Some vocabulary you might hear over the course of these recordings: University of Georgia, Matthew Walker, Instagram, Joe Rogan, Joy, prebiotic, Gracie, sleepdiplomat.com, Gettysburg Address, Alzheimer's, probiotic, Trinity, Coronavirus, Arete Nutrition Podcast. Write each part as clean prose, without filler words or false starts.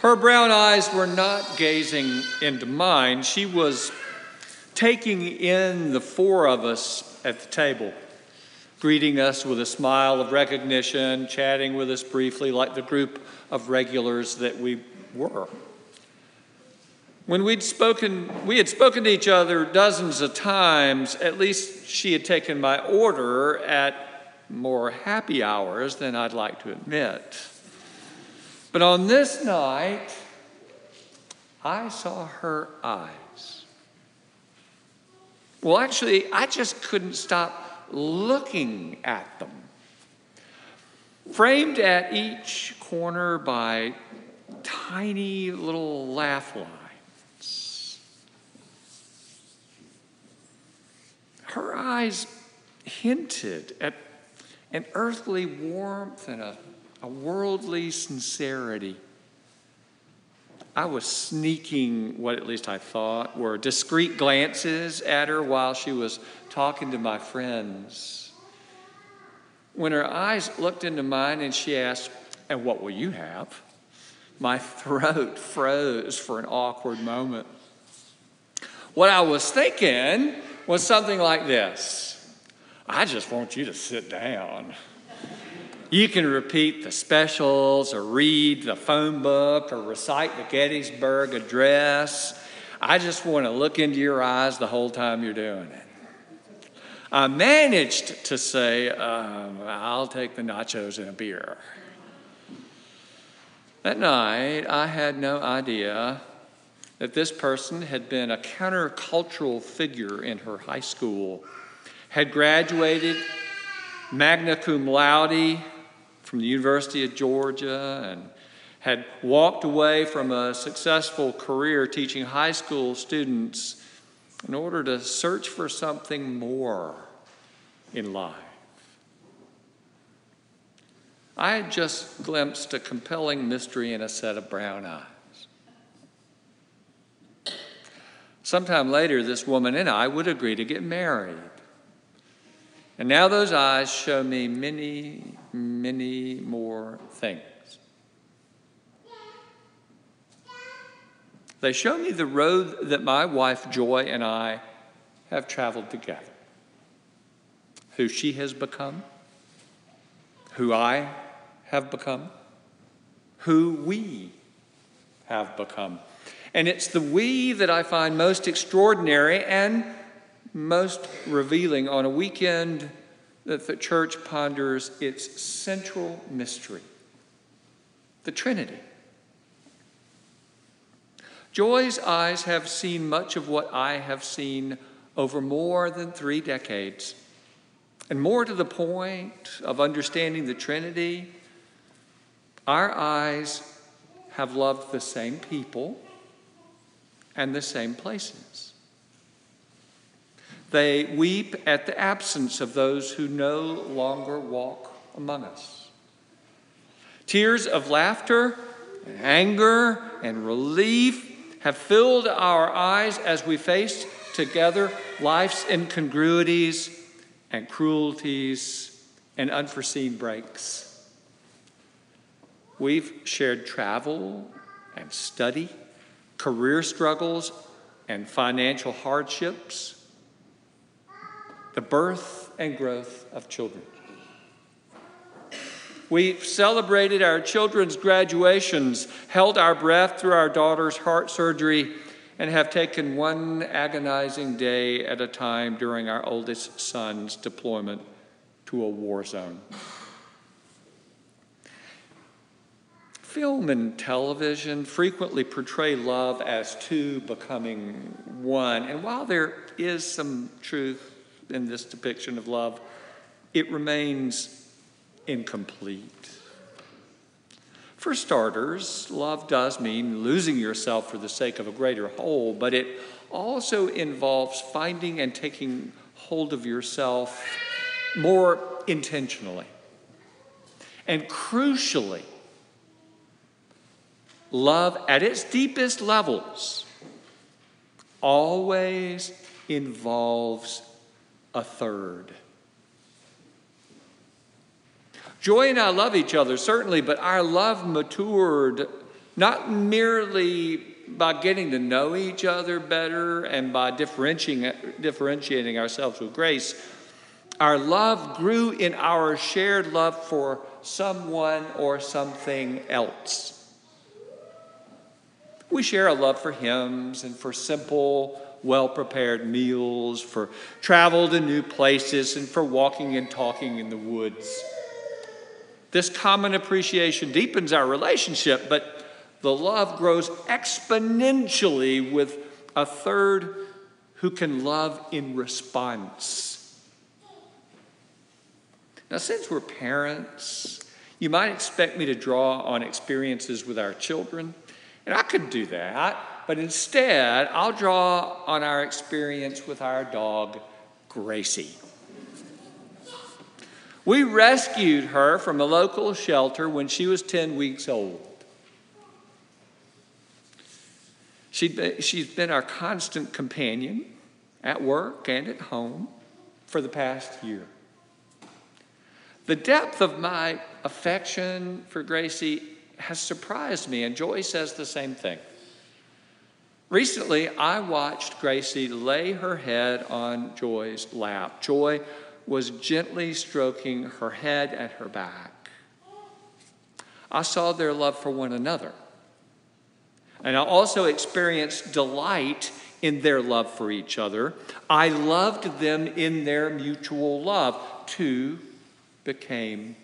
Her brown eyes were not gazing into mine. She was taking in the four of us at the table, greeting us with a smile of recognition, chatting with us briefly like the group of regulars that we were. When we had spoken to each other dozens of times, at least she had taken my order at more happy hours than I'd like to admit. But on this night, I saw her eyes. Well, actually, I just couldn't stop looking at them. Framed at each corner by tiny little laugh lines. Her eyes hinted at an earthly warmth and a worldly sincerity. I was sneaking what at least I thought were discreet glances at her while she was talking to my friends. When her eyes looked into mine and she asked, "And what will you have?" my throat froze for an awkward moment. What I was thinking was something like this: I just want you to sit down. You can repeat the specials or read the phone book or recite the Gettysburg Address. I just want to look into your eyes the whole time you're doing it. I managed to say, I'll take the nachos and a beer. That night, I had no idea that this person had been a countercultural figure in her high school, had graduated magna cum laude from the University of Georgia, and had walked away from a successful career teaching high school students in order to search for something more in life. I had just glimpsed a compelling mystery in a set of brown eyes. Sometime later, this woman and I would agree to get married. And now those eyes show me many, many more things. They show me the road that my wife, Joy, and I have traveled together. Who she has become, who I have become, who we have become. And it's the we that I find most extraordinary and most revealing on a weekend that the church ponders its central mystery, the Trinity. Joy's eyes have seen much of what I have seen over more than 3 decades. And more to the point of understanding the Trinity, our eyes have loved the same people and the same places. They weep at the absence of those who no longer walk among us. Tears of laughter and anger and relief have filled our eyes as we face together life's incongruities and cruelties and unforeseen breaks. We've shared travel and study, career struggles and financial hardships, the birth and growth of children. We've celebrated our children's graduations, held our breath through our daughter's heart surgery, and have taken one agonizing day at a time during our oldest son's deployment to a war zone. Film and television frequently portray love as two becoming one. And while there is some truth in this depiction of love, it remains incomplete. For starters, love does mean losing yourself for the sake of a greater whole, but it also involves finding and taking hold of yourself more intentionally. And crucially, love at its deepest levels always involves a third. Joy and I love each other, certainly, but our love matured not merely by getting to know each other better and by differentiating ourselves with grace. Our love grew in our shared love for someone or something else. We share a love for hymns and for simple, well-prepared meals, for travel to new places, and for walking and talking in the woods. This common appreciation deepens our relationship, but the love grows exponentially with a third who can love in response. Now, since we're parents, you might expect me to draw on experiences with our children, and I could do that, but instead, I'll draw on our experience with our dog, Gracie. We rescued her from a local shelter when she was 10 weeks old. She's been our constant companion at work and at home for the past year. The depth of my affection for Gracie has surprised me, and Joy says the same thing. Recently, I watched Gracie lay her head on Joy's lap. Joy was gently stroking her head and her back. I saw their love for one another, and I also experienced delight in their love for each other. I loved them in their mutual love. 2 became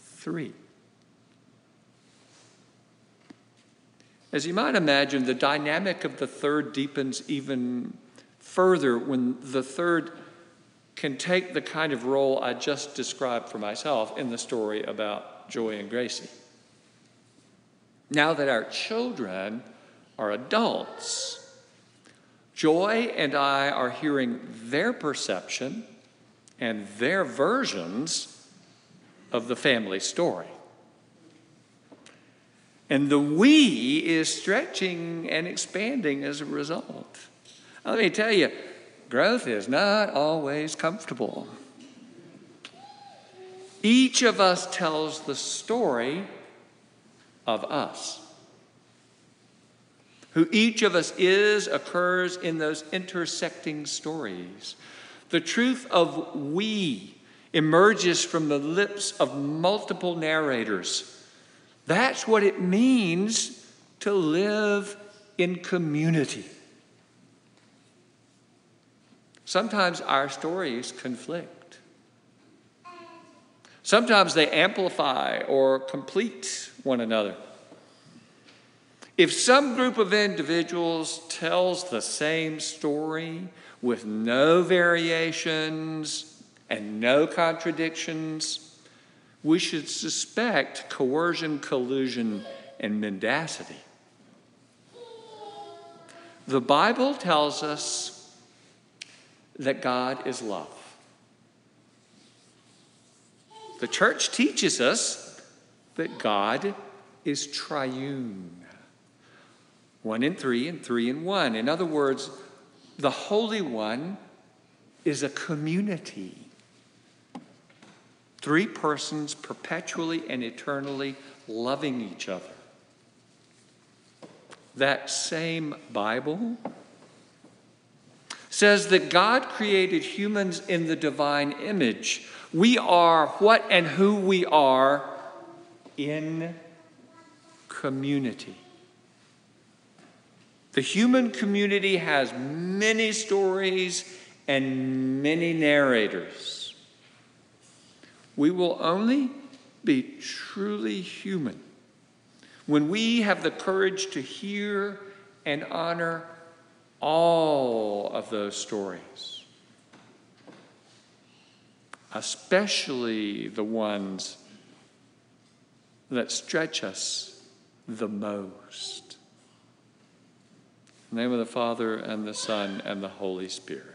3. As you might imagine, the dynamic of the third deepens even further when the third can take the kind of role I just described for myself in the story about Joy and Gracie. Now that our children are adults, Joy and I are hearing their perception and their versions of the family story. And the we is stretching and expanding as a result. Now, let me tell you, growth is not always comfortable. Each of us tells the story of us. Who each of us is occurs in those intersecting stories. The truth of we emerges from the lips of multiple narrators. That's what it means to live in community. Sometimes our stories conflict. Sometimes they amplify or complete one another. If some group of individuals tells the same story with no variations and no contradictions, we should suspect coercion, collusion, and mendacity. The Bible tells us that God is love. The church teaches us that God is triune. 1 and 3 and 3 and 1. In other words, the Holy One is a community. 3 persons perpetually and eternally loving each other. That same Bible says that God created humans in the divine image. We are what and who we are in community. The human community has many stories and many narrators. We will only be truly human when we have the courage to hear and honor all of those stories, especially the ones that stretch us the most. In the name of the Father, and the Son, and the Holy Spirit.